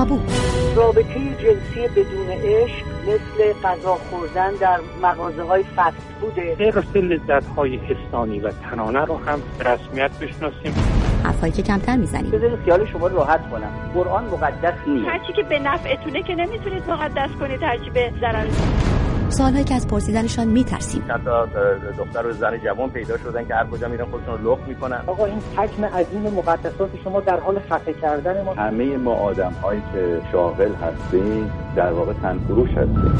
تابو. رابطه جنسی بدون عشق مثل غذا خوردن در مغازه‌های فست فوده. غرس لذت‌های حسانی و تنانه رو هم به رسمیت بشناسیم. حرفایی که کمتر میزنیم. بذارید خیال شما راحت کنم. قرآن مقدس نیست. هرچی که به نفعتونه که نمیتونید مقدس کنید، هرچی به ضررتونه. سوالایی که از پرسیدنشان میترسیم. چند تا دختر و زن جوان پیدا شدن که هر کجا میرن خودشون رو لخت میکنن. آقا این حجم عظیم مقدسات شما در حال خفه کردن ما. همه ما آدم‌هایی که شاغل هستیم در واقع تنفروش هستیم.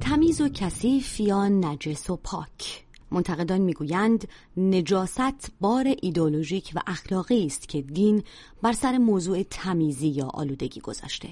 تمیز و کثیف یا نجس و پاک. منتقدان میگویند نجاست بار ایدئولوژیک و اخلاقی است که دین بر سر موضوع تمیزی یا آلودگی گذاشته.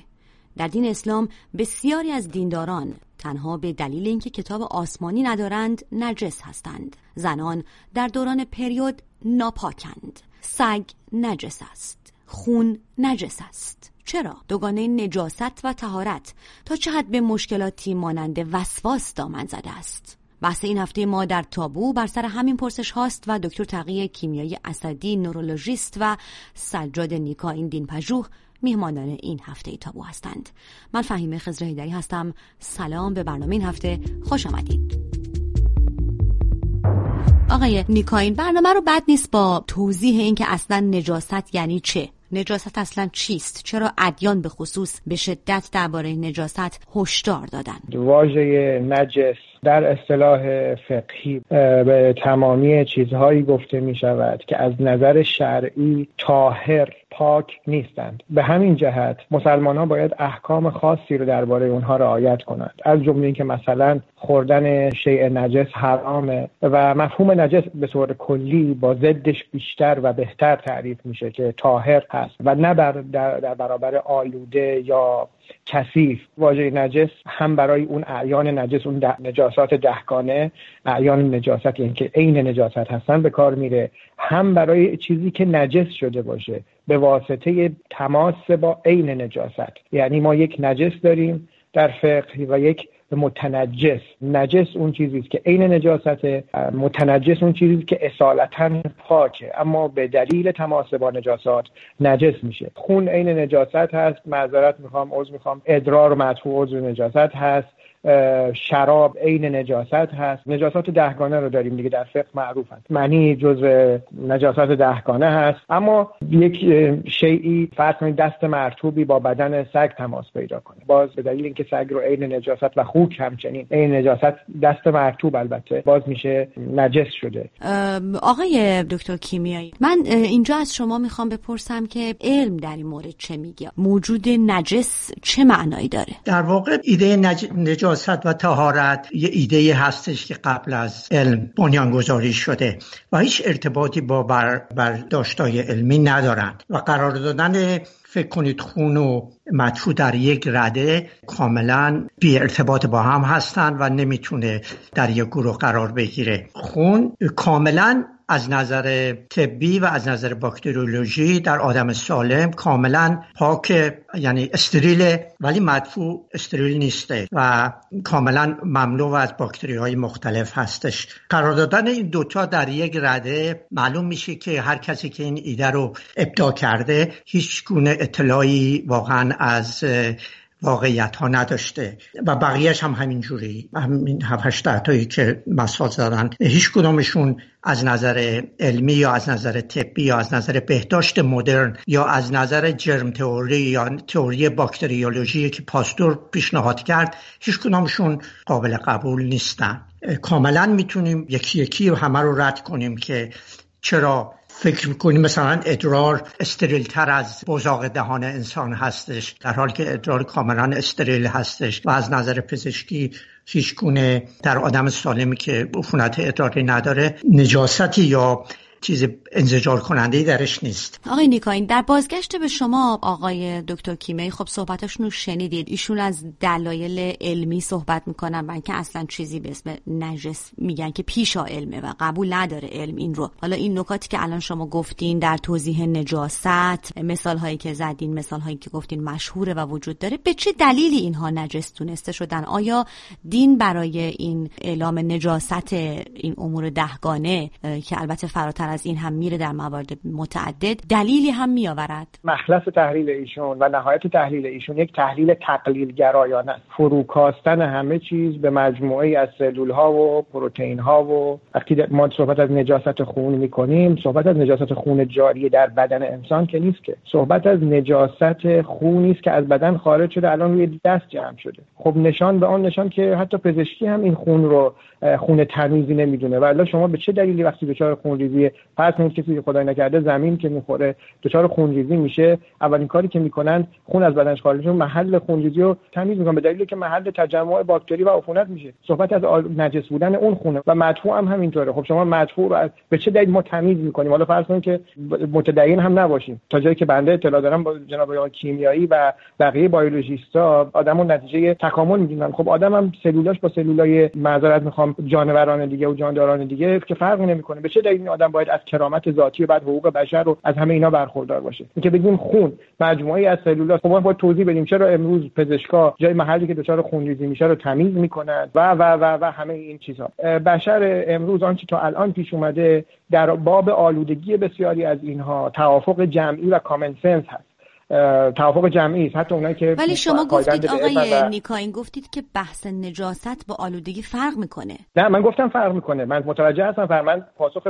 در دین اسلام بسیاری از دینداران تنها به دلیل اینکه کتاب آسمانی ندارند نجس هستند. زنان در دوران پریود ناپاکند. سگ نجس است. خون نجس است. چرا؟ دوگانه نجاست و طهارت تا چه حد به مشکلاتی مانند وسواس دامن زده است؟ بحث این هفته ما در تابو بر سر همین پرسش هاست و دکتر تقی کیمیایی اسدی، نورولوژیست و سجاد نیکآیین، دین‌پژوه، میهمانان این هفته ای تابو هستند. من فهیمه خضرایی هستم. سلام، به برنامه این هفته خوش آمدید. آقای نیکآیین، برنامه رو بد نیست با توضیح اینکه اصلا نجاست یعنی چه؟ نجاست اصلا چیست؟ چرا ادیان به خصوص به شدت درباره نجاست هشدار دادن؟ واژه نجس در اصطلاح فقهی به تمامی چیزهایی گفته می شود که از نظر شرعی طاهر، پاک نیستند. به همین جهت مسلمان ها باید احکام خاصی رو درباره اونها رعایت کنند، از جمله اینکه مثلا خوردن شیء نجس حرامه و مفهوم نجس به طور کلی با ضدش بیشتر و بهتر تعریف میشه که طاهر هست و نه در برابر آلوده یا کثیف. واژه نجس هم برای اون اعیان نجس، اون نجاسات دهگانه، اعیان نجاست یعنی که عین نجاست هستن به کار میره، هم برای چیزی که نجس شده باشه به واسطه تماس با عین نجاست. یعنی ما یک نجس داریم در فقه و یک متنجس. نجس اون چیزیست که عین نجاسته، متنجس اون چیزیست که اصالتاً پاکه اما به دلیل تماس با نجاسات نجس میشه. خون عین نجاست هست، معذرت میخوام، عذر میخوام، ادرار مدفوع عذر نجاست هست، شراب عین نجاست هست. نجاسات دهگانه رو داریم دیگه، در فقه معروفن. معنی جزء نجاسات دهگانه هست. اما یک شیئی، فرض کنید دست مرطوبی با بدن سگ تماس پیدا کنه، باز به دلیل اینکه سگ رو عین نجاست و خوک همچنین عین نجاست، دست مرطوب البته باز میشه نجس شده. آقای دکتر کیمیایی، من اینجا از شما میخوام بپرسم که علم در این مورد چه میگه؟ موجود نجس چه معنایی داره؟ در واقع ایده نجاست و طهارت یه ایده هستش که قبل از علم بنیانگذاری شده و هیچ ارتباطی با برداشت‌های علمی ندارند و قرار دادن، فکر کنید، خون و مدفوع در یک رده کاملا بی ارتباط با هم هستند و نمیتونه در یک گروه قرار بگیره. خون کاملا از نظر طبی و از نظر باکتریولوژی در آدم سالم کاملا پاک، یعنی استریله، ولی مدفوع استریل نیسته و کاملا مملو از باکتری های مختلف هستش. قرار دادن این دوتا در یک رده معلوم میشه که هر کسی که این ایده رو ابداع کرده هیچ گونه اطلاعی واقعا از واقعیت ها نداشته و بقیهش هم همین جوری، همین 7-8 تایی که مثال زدن هیچ کدومشون از نظر علمی یا از نظر طبی یا از نظر بهداشت مدرن یا از نظر جرم تئوری یا تئوری باکتریولوژی که پاستور پیشنهاد کرد هیچ کدومشون قابل قبول نیستن. کاملا میتونیم یکی و همه رو رد کنیم که چرا فکر میکنیم مثلا ادرار استریل تر از بزاق دهان انسان هستش، در حالی که ادرار کاملا استریل هستش و از نظر پزشکی هیچ گونه در آدم سالمی که عفونت ادراری نداره نجاستی یا چیز انزجار کننده‌ای درش نیست. آقای نیکآیین، در بازگشت به شما آقای دکتر کیمیایی، خب صحبتاشون رو شنیدید، ایشون از دلایل علمی صحبت میکنن و اینکه اصلا چیزی به اسم نجس میگن که پیشا علمه و قبول نداره علم این رو. حالا این نکاتی که الان شما گفتین در توضیح نجاست، مثال‌هایی که زدین، مثال‌هایی که گفتین مشهوره و وجود داره، به چه دلیلی اینها نجس دونسته شدن؟ آیا دین برای این اعلام نجاست این امور دهگانه که البته فراتر از این هم میره در موارد متعدد، دلیلی هم میآورد. مخلص تحلیل ایشون و نهایت تحلیل ایشون یک تحلیل تقلیل گرایانه، فروکاستن همه چیز به مجموعه از سلول‌ها و پروتئین‌ها. و وقتی ما صحبت از نجاست خون می‌کنیم، صحبت از نجاست خون جاری در بدن انسان که نیست، که صحبت از نجاست خونی است که از بدن خارج شده الان روی دست جمع شده. خب نشان به آن نشان که حتی پزشکی هم این خون رو خون تمیزی نمیدونه. والا شما به چه دلیلی وقتی دچار خونریزی، پس اون کسی که خدای نکرده زمین که میخوره دچار خونریزی میشه، اولین کاری که میکنن خون از بدنش خارج میشه، محل خونریزی رو تمیز میکنن، به دلیلی که محل تجمع باکتری و عفونت میشه. صحبت از نجس بودن اون خونه و مدفوع هم همینطوره. خب شما مدفوع رو به چه دلیل ما تمیز میکنیم؟ حالا فرض کنید که متدین هم نباشیم. تا جایی که بنده اطلاع دارم با جناب آقای کیمیایی و بقیه بیولوژیستا آدمو نتیجه تکامل میدونن. خب آدمم سلولاش با سلولای معذرت میخوام جانوران دیگه و جانداران دیگه که فرقی نمیکنه. به چه دلیل آدم باید از کرامت ذاتی و بعد حقوق بشر رو از همه اینا برخوردار باشه؟ اینکه بگیم خون مجموعه‌ای از سلولا، خب ما باید توضیح بدیم چرا امروز پزشکا جای محلی که دچار خونریزی میشه رو تمیز میکنن و و و و همه این چیزها. بشر امروز آنچه تا الان پیش اومده در باب آلودگی بسیاری از اینها توافق جمعی و کامن سنس هست. توافق جمعی است، حتی اونایی که. ولی شما گفتید آقای نیکآیین گفتید که بحث نجاست با آلودگی فرق میکنه. نه من گفتم فرق میکنه. من متوجه هستم و من پاسخ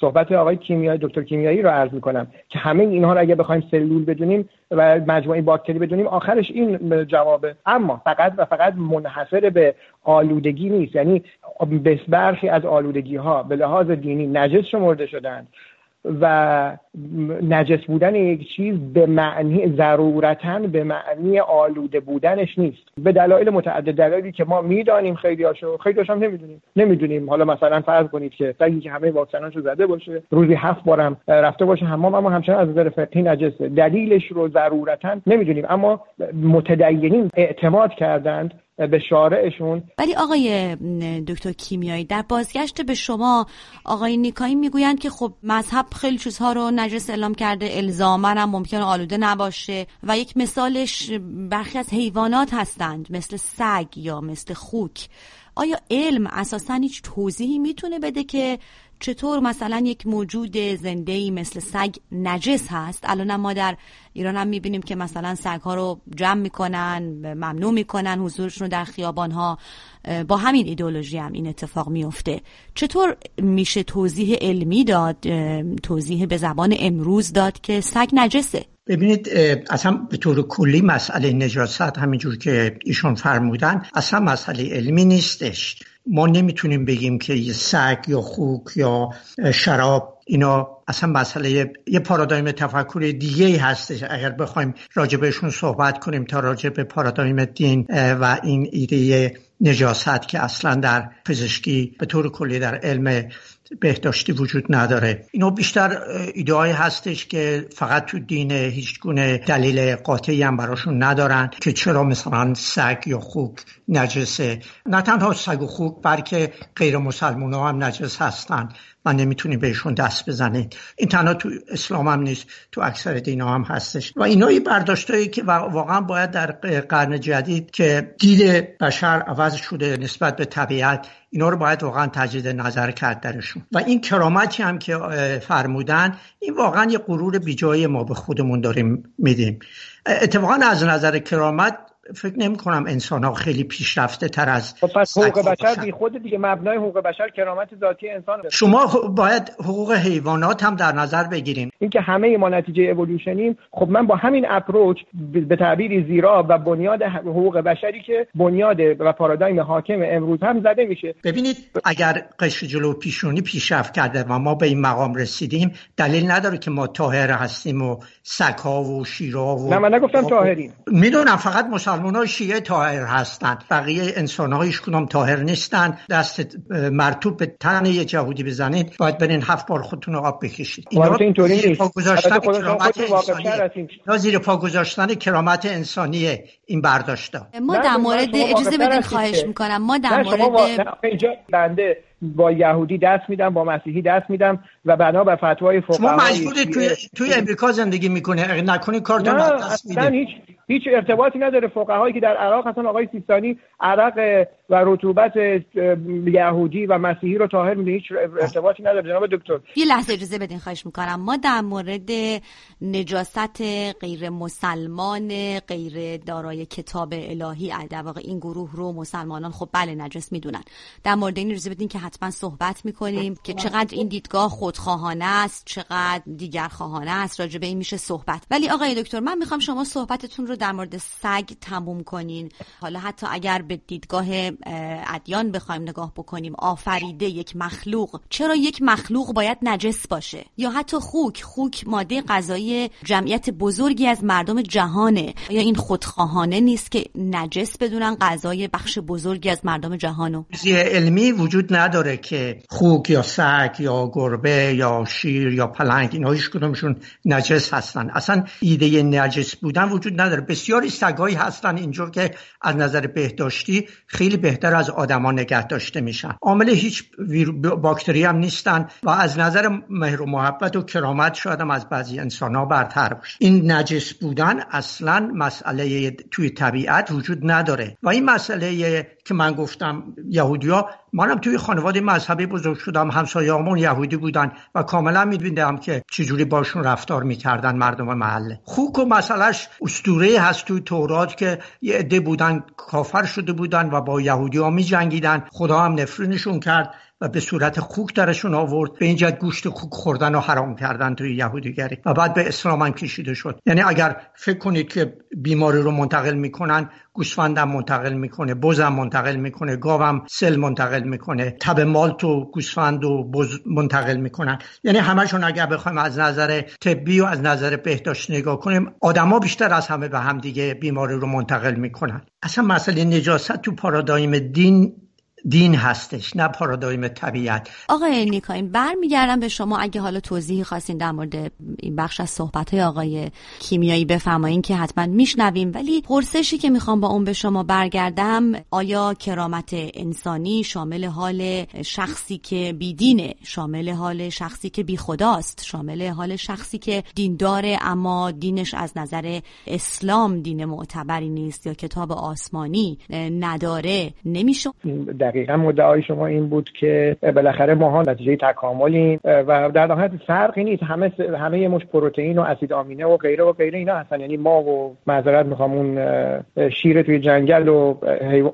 صحبت آقای کیمیایی دکتر کیمیایی رو عرض میکنم که همه اینها رو اگه بخوایم سلول بدونیم و مجموعه باکتری بدونیم آخرش این جوابه. اما فقط و فقط منحصر به آلودگی نیست، یعنی برخی از آلودگی ها به لحاظ دینی نجس شمرده شدند و نجس بودن یک چیز به معنی ضرورتاً به معنی آلوده بودنش نیست، به دلایل متعدد، دلایلی که ما میدانیم خیلی‌هاشو هم نمیدونیم. حالا مثلا فرض کنید که سگی که همه واکسناشو زده باشه، روزی 7 بارم رفته باشه حمام، اما همچنان از نظر فقهی نجسه، دلیلش رو ضرورتاً نمیدونیم. اما متدینین اعتماد کردند به شارعشون. ولی آقای دکتر کیمیایی در بازگشت به شما آقای نیکآیین میگویند که خب مذهب خیلی چیزها رو نجس اعلام کرده، الزاماً هم ممکنه آلوده نباشه و یک مثالش برخی از حیوانات هستند مثل سگ یا مثل خوک. آیا علم اساساً هیچ توضیحی میتونه بده که چطور مثلا یک موجود زنده‌ای مثل سگ نجس هست؟ الان ما در ایران هم میبینیم که مثلا سگ‌ها رو جمع میکنن، ممنوع میکنن حضورشون در خیابان‌ها، با همین ایدئولوژی هم این اتفاق میفته. چطور میشه توضیح علمی داد، توضیح به زبان امروز داد که سگ نجسه؟ ببینید اصلا به طور کلی مسئله نجاست همینجور که ایشون فرمودن اصلا مسئله علمی نیستش. ما نمیتونیم بگیم که یه سگ یا خوک یا شراب اینا اصلا مسئله یه پارادایم تفکر دیگه‌ای هستش. اگر بخوایم راجبشون صحبت کنیم تا راجب پارادایم دین و این ایده نجاست که اصلا در پزشکی به طور کلی در علم بهداشتی وجود نداره، اینا بیشتر ایده‌ای هستش که فقط تو دین هیچ گونه دلیل قاطعی هم براشون ندارن که چرا مثلا سگ یا خوک نجسه. نه تنها سگ و خوک بلکه غیر مسلمان‌ها هم نجس هستن و نمیتونی بهشون دست بزنید. این تنها تو اسلام هم نیست، تو اکثر دینا هم هستش و اینا یه برداشتایی که واقعا باید در قرن جدید که دید بشر عوض شده نسبت به طبیعت، اینا رو باید واقعا تجدید نظر کرد درشون. و این کرامتی هم که فرمودن این واقعا یه غرور بیجایی ما به خودمون داریم میدیم. اتفاقا از نظر کرامت فکر نمی‌کنم انسان‌ها خیلی پیشرفته تر از حقوق بشر بی خود دیگه. مبنای حقوق بشر کرامت ذاتی انسان. شما باید حقوق حیوانات هم در نظر بگیریم. اینکه همه ما نتیجه اِوولوشنیم. خب من با همین اپروچ به تعبیری زیرا و بنیاد حقوق بشری که بنیاد و پارادایم حاکم امروز هم زده میشه. ببینید اگر قشر جلو پیشونی پیشرفت کرده و ما به این مقام رسیدیم، دلیل نداره که ما طاهر هستیم و سگ‌ها و شیرها و. نه من نگفتم طاهرین. میدونم فقط مسلمان‌ها شیعه طاهر هستند، بقیه انسان‌ها هیچ کدوم طاهر نیستن. دست مرطوب به تن یه یهودی بزنید باید برین 7 بار خودتون رو آب بکشید. اینا اینطوری پا گذاشتن کرامت انسانی، اینا زیر پا گذاشتن کرامت انسانیه این برداشتا. ما در مورد اجازه بدین خواهش میکنم، ما در مورد بنده با یهودی دست میدم، با مسیحی دست میدم و بنا بر فتوای فقهای شما مجبوره توی امریکا زندگی میکنه، اگه نکنی کارتون دست میده. اصلا هیچ هیچ ارتباطی نداره. فقهایی که در عراق هستن، آقای سیستانی عرق و رطوبت یهودی و مسیحی رو طاهر می‌دونه، هیچ ارتباطی نداره جناب دکتر. یه لحظه اجازه بدین خواهش می‌کنم. ما در مورد نجاست غیر مسلمان غیر دارای کتاب الهی، در واقع این گروه رو مسلمانان خب بله نجس می‌دونن، در مورد این اجازه بدین که حتما صحبت می‌کنیم که چقدر این دیدگاه خودخواهانه است، چقدر دیگرخواهانه است، راجع به این میشه صحبت. ولی آقای دکتر من می‌خوام شما صحبتتون رو در مورد سگ تموم کنین. حالا حتی اگر به دیدگاه ادیان بخوایم نگاه بکنیم، آفریده یک مخلوق، چرا یک مخلوق باید نجس باشه؟ یا حتی خوک ماده غذایی جمعیت بزرگی از مردم جهانه، یا این خودخواهانه نیست که نجس بدونن غذای بخش بزرگی از مردم جهانو؟ چیز علمی وجود نداره که خوک یا سگ یا گربه یا شیر یا پلنگ اینا هیچ کدومشون نجس هستن. اصلا ایده نجس بودن وجود نداره. بسیاری سگایی هستن اینجور که از نظر بهداشتی خیلی بهتر از آدما نگه داشته میشن، عامل هیچ باکتری هم نیستن و از نظر مهر و محبت و کرامت شاید هم از بعضی انسان‌ها برتر باشه. این نجس بودن اصلا مسئله توی طبیعت وجود نداره. و این مسئله که من گفتم یهودی‌ها، منم توی خانواده مذهبی بزرگ شدم، همسایه‌امون یهودی بودن و کاملا می‌دیدم که چجوری باشون رفتار می‌کردن مردم محله. خوک و مسئله‌اش اسطوره هست توی تورات که یه عده بودن کافر شده بودن و با یهودی‌ها می‌جنگیدن، خدا هم نفرینشون کرد و به صورت خوک درشون آورد. به این جد گوشت خوک خوردن و حرام کردن توی یهودیگری و بعد به اسلام هم کشیده شد. یعنی اگر فکر کنید که بیماری رو منتقل میکنن، گوسفندم منتقل میکنه، بزم منتقل میکنه، گاوم سل منتقل میکنه، تب مال تو گوسفند و بز منتقل میکنن. یعنی همشون اگر بخوایم از نظر طبی و از نظر بهداشت نگاه کنیم، آدما بیشتر از همه به هم دیگه بیماری رو منتقل میکنن. اصلا مسئله نجاست تو پارادایم دین هستش، نه پارادایم طبیعت. آقای نیکآیین برمیگردم به شما، اگه حالا توضیحی خواستین در مورد این بخش از صحبت‌های آقای کیمیایی بفرمایین که حتما میشنویم. ولی پرسشی که میخوام با اون به شما برگردم، آیا کرامت انسانی شامل حال شخصی که بیدینه، شامل حال شخصی که بی خداست، شامل حال شخصی که دینداره اما دینش از نظر اسلام دین معتبری نیست یا کتاب آسمانی نداره، نمیشه؟ دقیقاً مدعای شما این بود که بالاخره ماها نتیجه تکاملیم و در نهایت فرقی نیست، همه مش پروتئین و اسید آمینه و غیره و غیره اینا هستن. یعنی ما و معذرت میخوام اون شیر توی جنگل و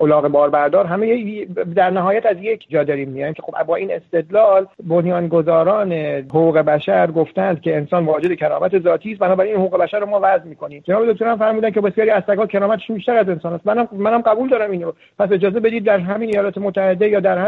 الاغ باربردار همه در نهایت از یک جا داریم میایم. که خب با این استدلال بنیانگذاران حقوق بشر گفتند که انسان واجد کرامت ذاتی است، بنابراین این حقوق بشر رو ما وضع میکنیم. جناب دکترم فرمودن که بسیاری از سگا کرامتشون بیشتر از انسان است. منم قبول دارم اینو. پس اجازه بدید در همین متحده یا در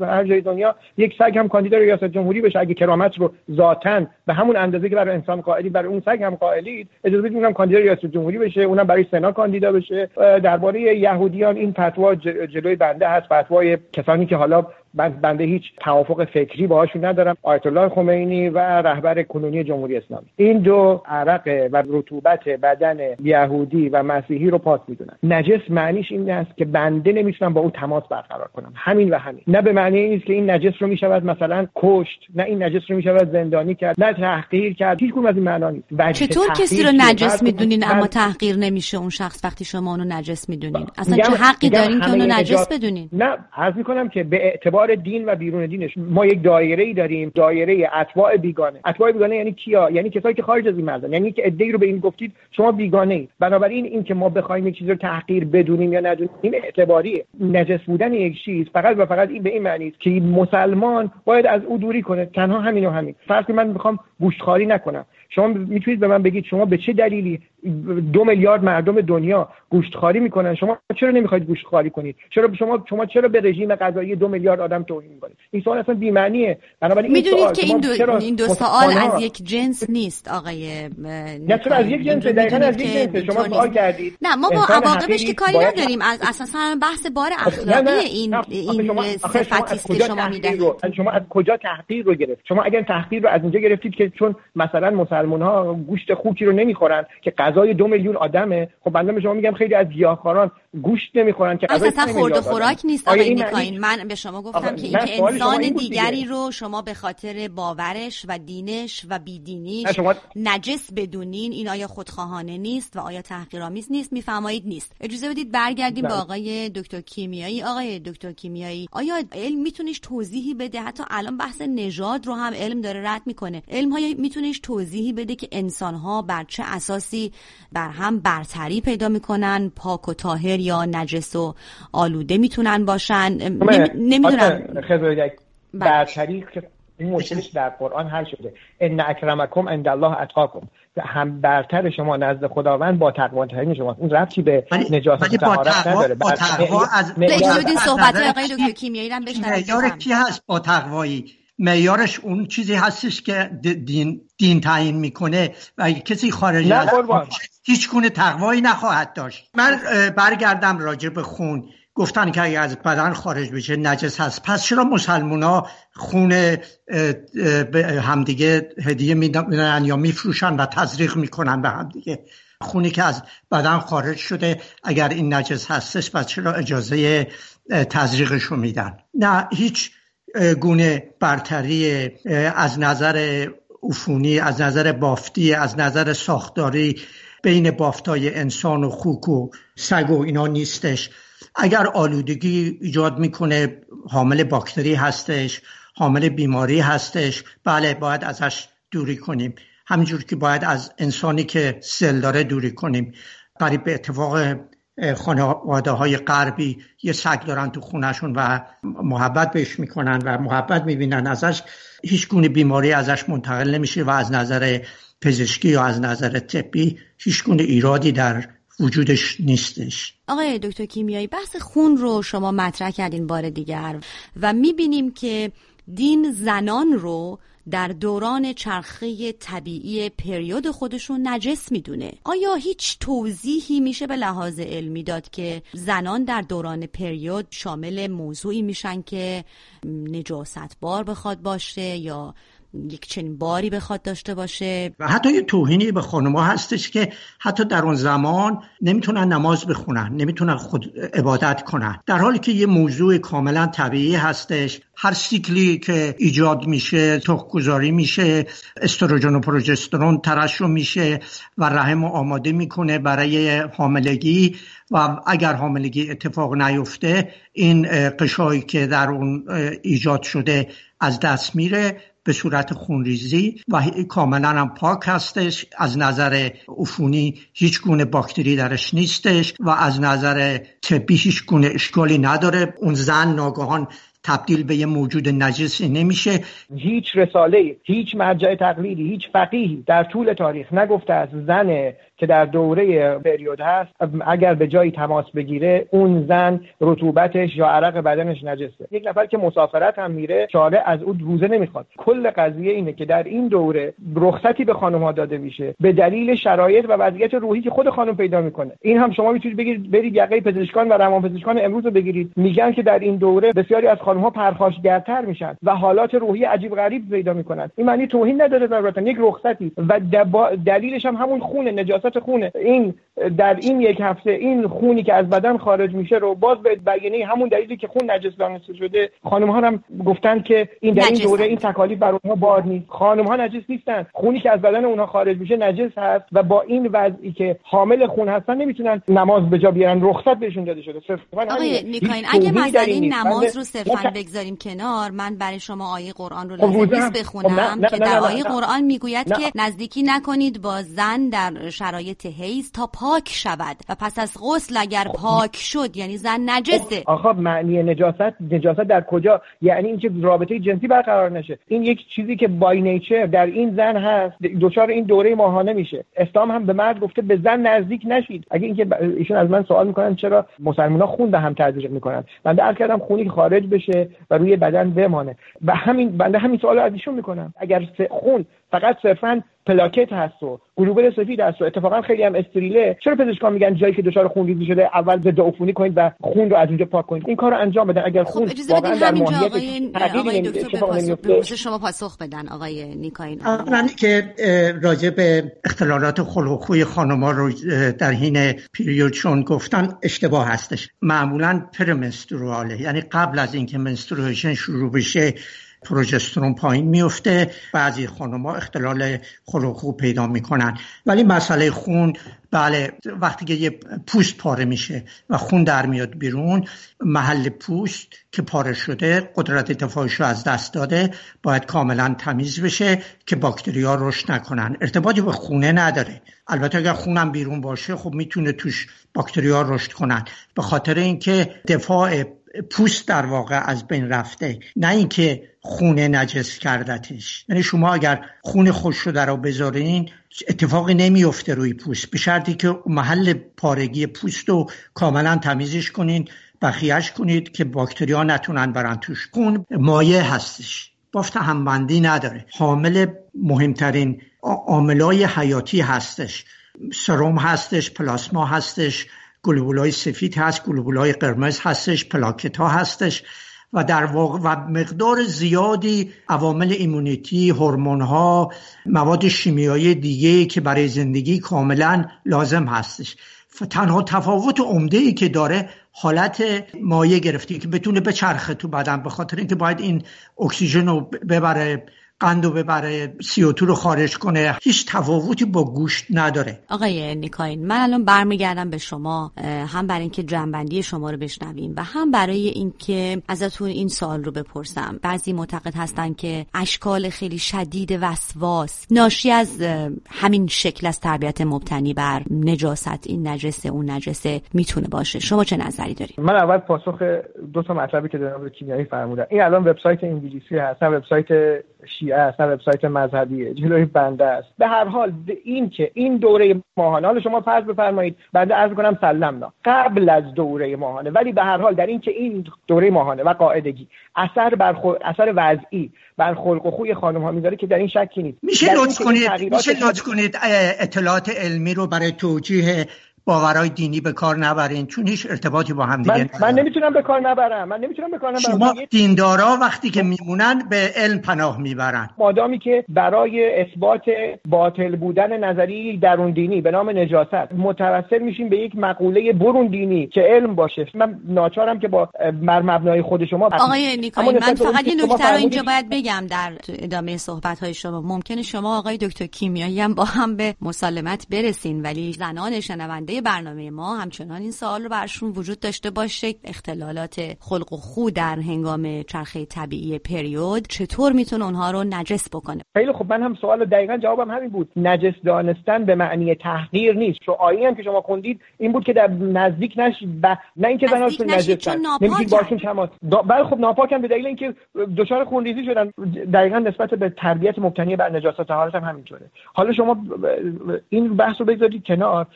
هر جای دنیا یک سگ هم کاندیدای ریاست جمهوری بشه، اگه کرامت رو ذاتاً به همون اندازه که برای انسان قائلی برای اون سگ هم قائلید، اجازه بدید اونم کاندیدای ریاست جمهوری بشه، اونم برای سنا کاندیدا بشه. درباره یهودیان این فتوا جلوی بنده هست، فتوای کسانی که حالا بنده هیچ توافق فکری باهاشون ندارم، آیت الله خمینی و رهبر کنونی جمهوری اسلامی. این دو عرق و رطوبت بدن یهودی و مسیحی رو پاک میدونن. نجس معنیش این است که بنده نمیتونم با اون تماس برقرار کنم، همین و همین. نه به معنی این است که این نجس رو میشود مثلا کشت، نه این نجس رو میشود زندانی کرد، نه تحقیر کرد، هیچ کدوم از این معنا نیست. چطور کسی رو نجس میدونین اما تحقیر نمیشه اون شخص وقتی شما اونو نجس میدونین؟ اصلا چه حقی دارین که اونو نجس بدونین؟ نه، عرض میکنم که به اعتبار دین و بیرون دینش ما یک دایره‌ای داریم، دایره اتباع بیگانه. اتباع بیگانه یعنی کیا؟ یعنی کسایی که خارج از این مردان، یعنی که عده‌ای رو به این گفتید شما بیگانه‌اید. بنابراین این که ما بخوایم یک چیز رو تحقیر بدونیم یا ندونیم این اعتباریه. نجس بودن یک چیز فقط و فقط این به این معنی است که این مسلمان باید از او دوری کنه، تنها همین و همین. فرض کنید من می‌خوام گوشتخواری نکنم، شما میتونید به من بگید شما به چه دلیلی 2 میلیارد مردم دنیا گوشتخواری میکنن، شما چرا نمیخواید گوشتخواری کنید؟ شما چرا به رژیم غذایی 2 میلیارد آدم توهین میکنید؟ این سوال اصلا بی معنیه. بنابراین میدونید که این دو سوال از یک جنس نیست آقای نه، چرا از یک جنسه؟ دقیقاً از یک جنسه. شما سوال کردید، نه ما با عواقبش که کاری نداریم. از اساسا بحث بار اخلاقی این صفتی که شما میدید. شما از کجا تحقیر رو گرفت؟ شما اگر تحقیر رو از اونجا گرفتید که چون مثلا مسلمان‌ها گوشت خوکی رو نمیخورن که غذای 2 میلیون آدمه، خب بنده به شما میگم خیلی از گیاهخواران گوشت نمیخورن که اصلا خورد و خوراک نیست. آقای نیکآیین، من به شما گفتم که این که انسان دیگری رو شما به خاطر باورش و دینش و بیدینیش نجس بدونین، این آیا خودخواهانه نیست و آیا تحقیرآمیز نیست؟ میفرمایید نیست. اجازه بدید برگردیم به آقای دکتر کیمیایی. آقای دکتر کیمیایی، آیا علم میتونیش توضیحی بده، حتی الان بحث نژاد رو هم علم داره رد میکنه، علم های میتونیش توضیحی بده که انسان ها بر چه اساسی بر هم برتری پیدا میکنن، پاک و طاهر یا نجس و آلوده میتونن باشن؟ نمیدونم برتری که این مشکلش در قرآن حل شده. ان اکرمکم عند الله اتقاکم، هم برتر شما نزد خداوند با تقوا ترین شما. اون ربطی به نجاست و طهارت نداره. با تقوا از نجاست صحبت آقای دکتر کیمیایی هم بشنوید. معیار کی هست با تقوایی؟ معیارش اون چیزی هستش که دین تعیین میکنه و اگه کسی خارج از هیچ گونه تقوایی نخواهد داشت. من برگردم راجع به خون، گفتن که اگه از بدن خارج بشه نجس هست، پس چرا مسلمونا خون به همدیگه هدیه میدن یا میفروشن و تزریق میکنن به همدیگه؟ خونی که از بدن خارج شده اگر این نجس هستش پس چرا اجازه تزریقش رو میدن؟ نه، هیچ گونه برتری از نظر عفونی، از نظر بافتی، از نظر ساختاری بین بافتای انسان و خوک و سگ و اینا نیستش. اگر آلودگی ایجاد میکنه حامل باکتری هستش، حامل بیماری هستش، بله باید ازش دوری کنیم، همینجور که باید از انسانی که سل داره دوری کنیم. قریب به اتفاق خانواده های غربی یه سگ دارن تو خونشون و محبت بهش میکنن و محبت میبینن ازش، هیچ گونه بیماری ازش منتقل نمیشه و از نظر پزشکی یا از نظر طبی هیچ گونه ایرادی در وجودش نیستش. آقای دکتر کیمیایی، بحث خون رو شما مطرح کردین بار دیگر و میبینیم که دین زنان رو در دوران چرخه طبیعی پریود خودشون نجس میدونه. آیا هیچ توضیحی میشه به لحاظ علمی داد که زنان در دوران پریود شامل موضوعی میشن که نجاست بار بخواد باشه یا یک چنین باری بخواد داشته باشه؟ و حتی یه توهینی به خانم‌ها هستش که حتی در اون زمان نمیتونن نماز بخونن، نمیتونن خود عبادت کنن، در حالی که یه موضوع کاملا طبیعی هستش. هر سیکلی که ایجاد میشه، تخم‌گذاری میشه، استروژن و پروژسترون ترشح میشه و رحم رو آماده میکنه برای حاملگی و اگر حاملگی اتفاق نیفته این قشایی که در اون ایجاد شده از دست میره به صورت خونریزی و کاملا هم پاک هستش. از نظر عفونی هیچ گونه باکتری درش نیستش و از نظر طبی هیچ گونه اشکالی نداره. اون زن ناگهان تبدیل به یه موجود نجسی نمیشه. هیچ رساله، هیچ مرجع تقلیدی، هیچ فقیه در طول تاریخ نگفته از زن که در دوره پریود هست اگر به جایی تماس بگیره اون زن رطوبتش یا عرق بدنش نجسه. یک نفر که مسافرت هم میره شارع از اون روزه نمیخواد. کل قضیه اینه که در این دوره رخصتی به خانم‌ها داده میشه به دلیل شرایط و وضعیت روحی که خود خانم پیدا میکنه. این هم شما میتونید بگید برید یقه پزشکان و روانپزشکان امروز رو بگیرید، میگن که در این دوره بسیاری از خانم‌ها پرخاشگرتر میشن و حالات روحی عجیب غریب پیدا میکنن. این معنی توهین نداره البته، یک رخصتی و دلیلش هم همون خونه، نجاست خونه. این در این یک هفته این خونی که از بدن خارج میشه رو باز به بیانیه همون دلیلی که خون نجس دانسته شده. خانم ها هم گفتن که این در این دوره این تکالیف بر اونها بار نیست. خانم ها نجس نیستن، خونی که از بدن اونها خارج میشه نجس هست و با این وضعی که حامل خون هستن نمیتونن نماز به جا بیارن، رخصت بهشون داده شده. آقای نیکآیین، اگه مثلا این نماز رو صرفا بگذاریم کنار، من برای شما آیه قرآن رو لازم بخونم که در آیه قرآن میگوید که نزدیکی نکنید با زن در شرایط حیض تا پاک شود و پس از غسل اگر پاک شد یعنی زن نجسه. آخه معنی نجاست در کجا؟ یعنی اینکه رابطه جنسی برقرار نشه. این یک چیزی که بای نیچر در این زن هست، دچار این دوره ماهانه میشه. اسلام هم به مرد گفته به زن نزدیک نشید. اگه اینکه ایشون از من سوال میکنن چرا مسلمان‌ها خون به هم تزریق میکنن، بنده عرض کردم خونی که خارج بشه و روی بدن بمانه و همین بنده همین سوالو از ایشون میکنم. اگر خون فقط صرفاً پلاکت هست و گلوبول سفید هست و اتفاقا خیلی هم استریله. چرا پزشکان میگن جایی که دچار خونریزی شده اول ضد عفونی کنید و خون رو از اونجا پاک کنید؟ این کارو انجام بدن. اگر خون واقعا در ماهیت آقای دکتر شما پاسخ بدن. آقای نیکآیین من که راجع به اختلالات خلق و خوی خانم‌ها رو در حین پیریود چون گفتن اشتباه هستش. معمولا پرمنسترواله، یعنی قبل از اینکه منسترویشن شروع بشه پروژسترون پایین میفته، بعضی خانم‌ها اختلال خلق و خو پیدا میکنن. ولی مسئله خون، بله، وقتی که یه پوست پاره میشه و خون در میاد بیرون، محل پوست که پاره شده قدرت دفاعش رو از دست داده، باید کاملا تمیز بشه که باکتری‌ها رشد نکنن. ارتباطی به خونه نداره. البته اگر خونم بیرون باشه خب میتونه توش باکتری‌ها رشد کنن، به خاطر اینکه دفاع پوست در واقع از بین رفته، نه اینکه خون نجس کردتش. یعنی شما اگر خون خوش رو در آب بذارین اتفاقی نمیفته روی پوست، به شرطی که محل پارگی پوست رو کاملا تمیزش کنین، بخیهش کنید که باکتری ها نتونن برن توش. خون مایع هستش، بافت همبندی نداره، حامل مهمترین عاملای حیاتی هستش. سرم هستش، پلاسما هستش، گلوبولای سفید هست، گلوبولای قرمز هستش، پلاکت ها هستش و در واقع و مقدار زیادی عوامل ایمونیتی، هورمون ها، مواد شیمیایی دیگه که برای زندگی کاملا لازم هستش. تنها تفاوت عمده‌ای که داره حالت مایع گرفته که بتونه بچرخه تو بدن، به خاطر اینکه باید این اکسیژن رو ببره، قند رو ببره، CO2 رو خارج کنه. هیچ تفاوتی با گوشت نداره. آقای نیکآیین من الان برمیگردم به شما، هم برای اینکه جنبندی شما رو بشنویم و هم برای اینکه ازتون این سوال رو بپرسم. بعضی معتقد هستن که اشکال خیلی شدید وسواس ناشی از همین شکل از تربیت مبتنی بر نجاست، این نجسه اون نجسه، میتونه باشه. شما چه نظری دارید؟ من اول پاسخ دو تا مطلبی که جناب کیمیایی فرمودن. این الان وبسایت انگلیسی هست، وبسایت شیعه است، وبسایت مذهبیه، جلوی بنده است. به هر حال این که این دوره ماهانه، حالا شما فرض بفرمایید بنده عرض کنم سلمنا قبل از دوره ماهانه، ولی به هر حال در این که این دوره ماهانه و قاعدگی اثر وضعی بر خلق و خوی خانم ها میذاره که در این شکی نیست. میشه لطف کنید اطلاعات علمی رو برای توجیه باورهای دینی به کار نبرین، چون هیچ ارتباطی با هم دیگه نداره. من نمیتونم به کار نبرم. شما دیندارا وقتی که میمونن به علم پناه میبرن، مادامی که برای اثبات باطل بودن نظری درون دینی به نام نجاست متوسل میشیم به یک مقوله برون دینی که علم باشه. من ناچارم که با مبنای خود شما. آقای نیکآیین من فقط یه نکته رو اینجا باید بگم در ادامه صحبت‌های شما. ممکنه شما آقای دکتر کیمیایی هم با هم به مسالمت برسین، ولی زنان شنونده برنامه ما همچنان این سوال رو برشون وجود داشته باشه: اختلالات خلق و خو در هنگام چرخه طبیعی پریود چطور میتونه اونها رو نجس بکنه؟ خیلی خب، من هم سوال دقیقاً جوابم همین بود. نجس دانستن به معنی تحقیر نیست. چون آیه هم که شما خوندید این بود که در نزدیک نشید و نه اینکه زناشون نجسن، نمیگید باشون تماس. بله خب، ناپاکن به دلیل اینکه دچار خونریزی شدن. دقیقاً نسبت به تربیت مبتنی بر نجاست طهارت هم همینطوره. حالا شما این بحث رو بذارید کنار.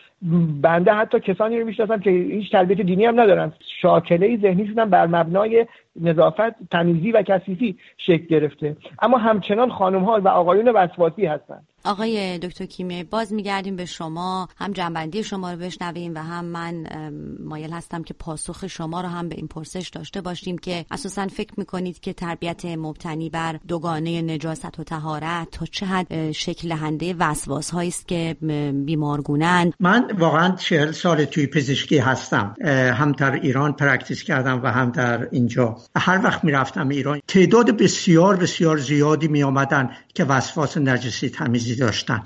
بنده حتی کسانی رو میشناسم که هیچ تربیت دینی هم ندارن، شاکله ذهنیشون هم بر مبنای نظافت، تمیزی و کثیفی شکل گرفته، اما همچنان خانم ها و آقایون وسواسی هستند. آقای دکتر کیمیایی باز میگردیم به شما، هم جنبندی شما رو بشنویم و هم من مایل هستم که پاسخ شما رو هم به این پرسش داشته باشیم که اساساً فکر میکنید که تربیت مبتنی بر دوگانه نجاست و طهارت تا چه حد شکل دهنده وسواس هایی است که بیمارگونن. من واقعاً 40 سال توی پزشکی هستم، هم در ایران پرکتیس کردم و هم در اینجا. هر وقت میرفتم ایران تعداد بسیار بسیار زیادی میآمدن که وسواس نجسی تمیزی داشتن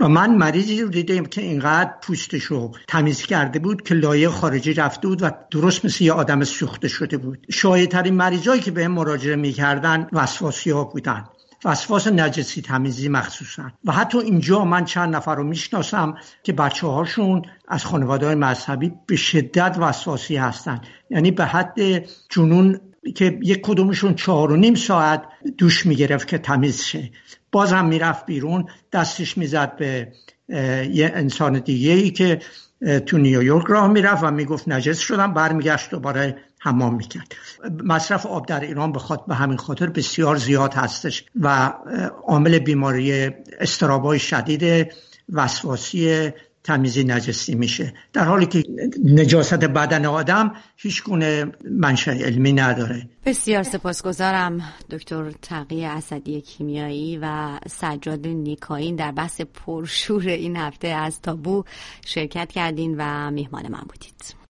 و من مریضی رو دیدم که اینقدر پوستشو تمیز کرده بود که لایه خارجی رفته بود و درست مثل یه آدم سوخته شده بود. شایع ترین مریضایی که بهم مراجعه میکردن وسواسی‌ها بودن، وسواس نجسی تمیزی مخصوصا. و حتی اینجا من چند نفر رو میشناسم که بچه‌هاشون از خانواده‌های مذهبی به شدت وسواسی هستن، یعنی به حد جنون که یک کدومشون 4.5 ساعت دوش میگرفت که تمیز شه. باز هم میرفت بیرون دستش میزد به یه انسان دیگه‌ای که تو نیویورک راه میرفت و میگفت نجس شدم، برمیگشت دوباره حمام میکرد. مصرف آب در ایران به همین خاطر بسیار زیاد هستش و عامل بیماری اضطراب‌های شدید وسواسی تمیزی نجسی میشه، در حالی که نجاست بدن آدم هیچ گونه منشأ علمی نداره. بسیار سپاسگزارم دکتر تقی اسدی کیمیایی و سجاد نیکآیین، در بحث پرشور این هفته از تابو شرکت کردین و میهمان من بودید.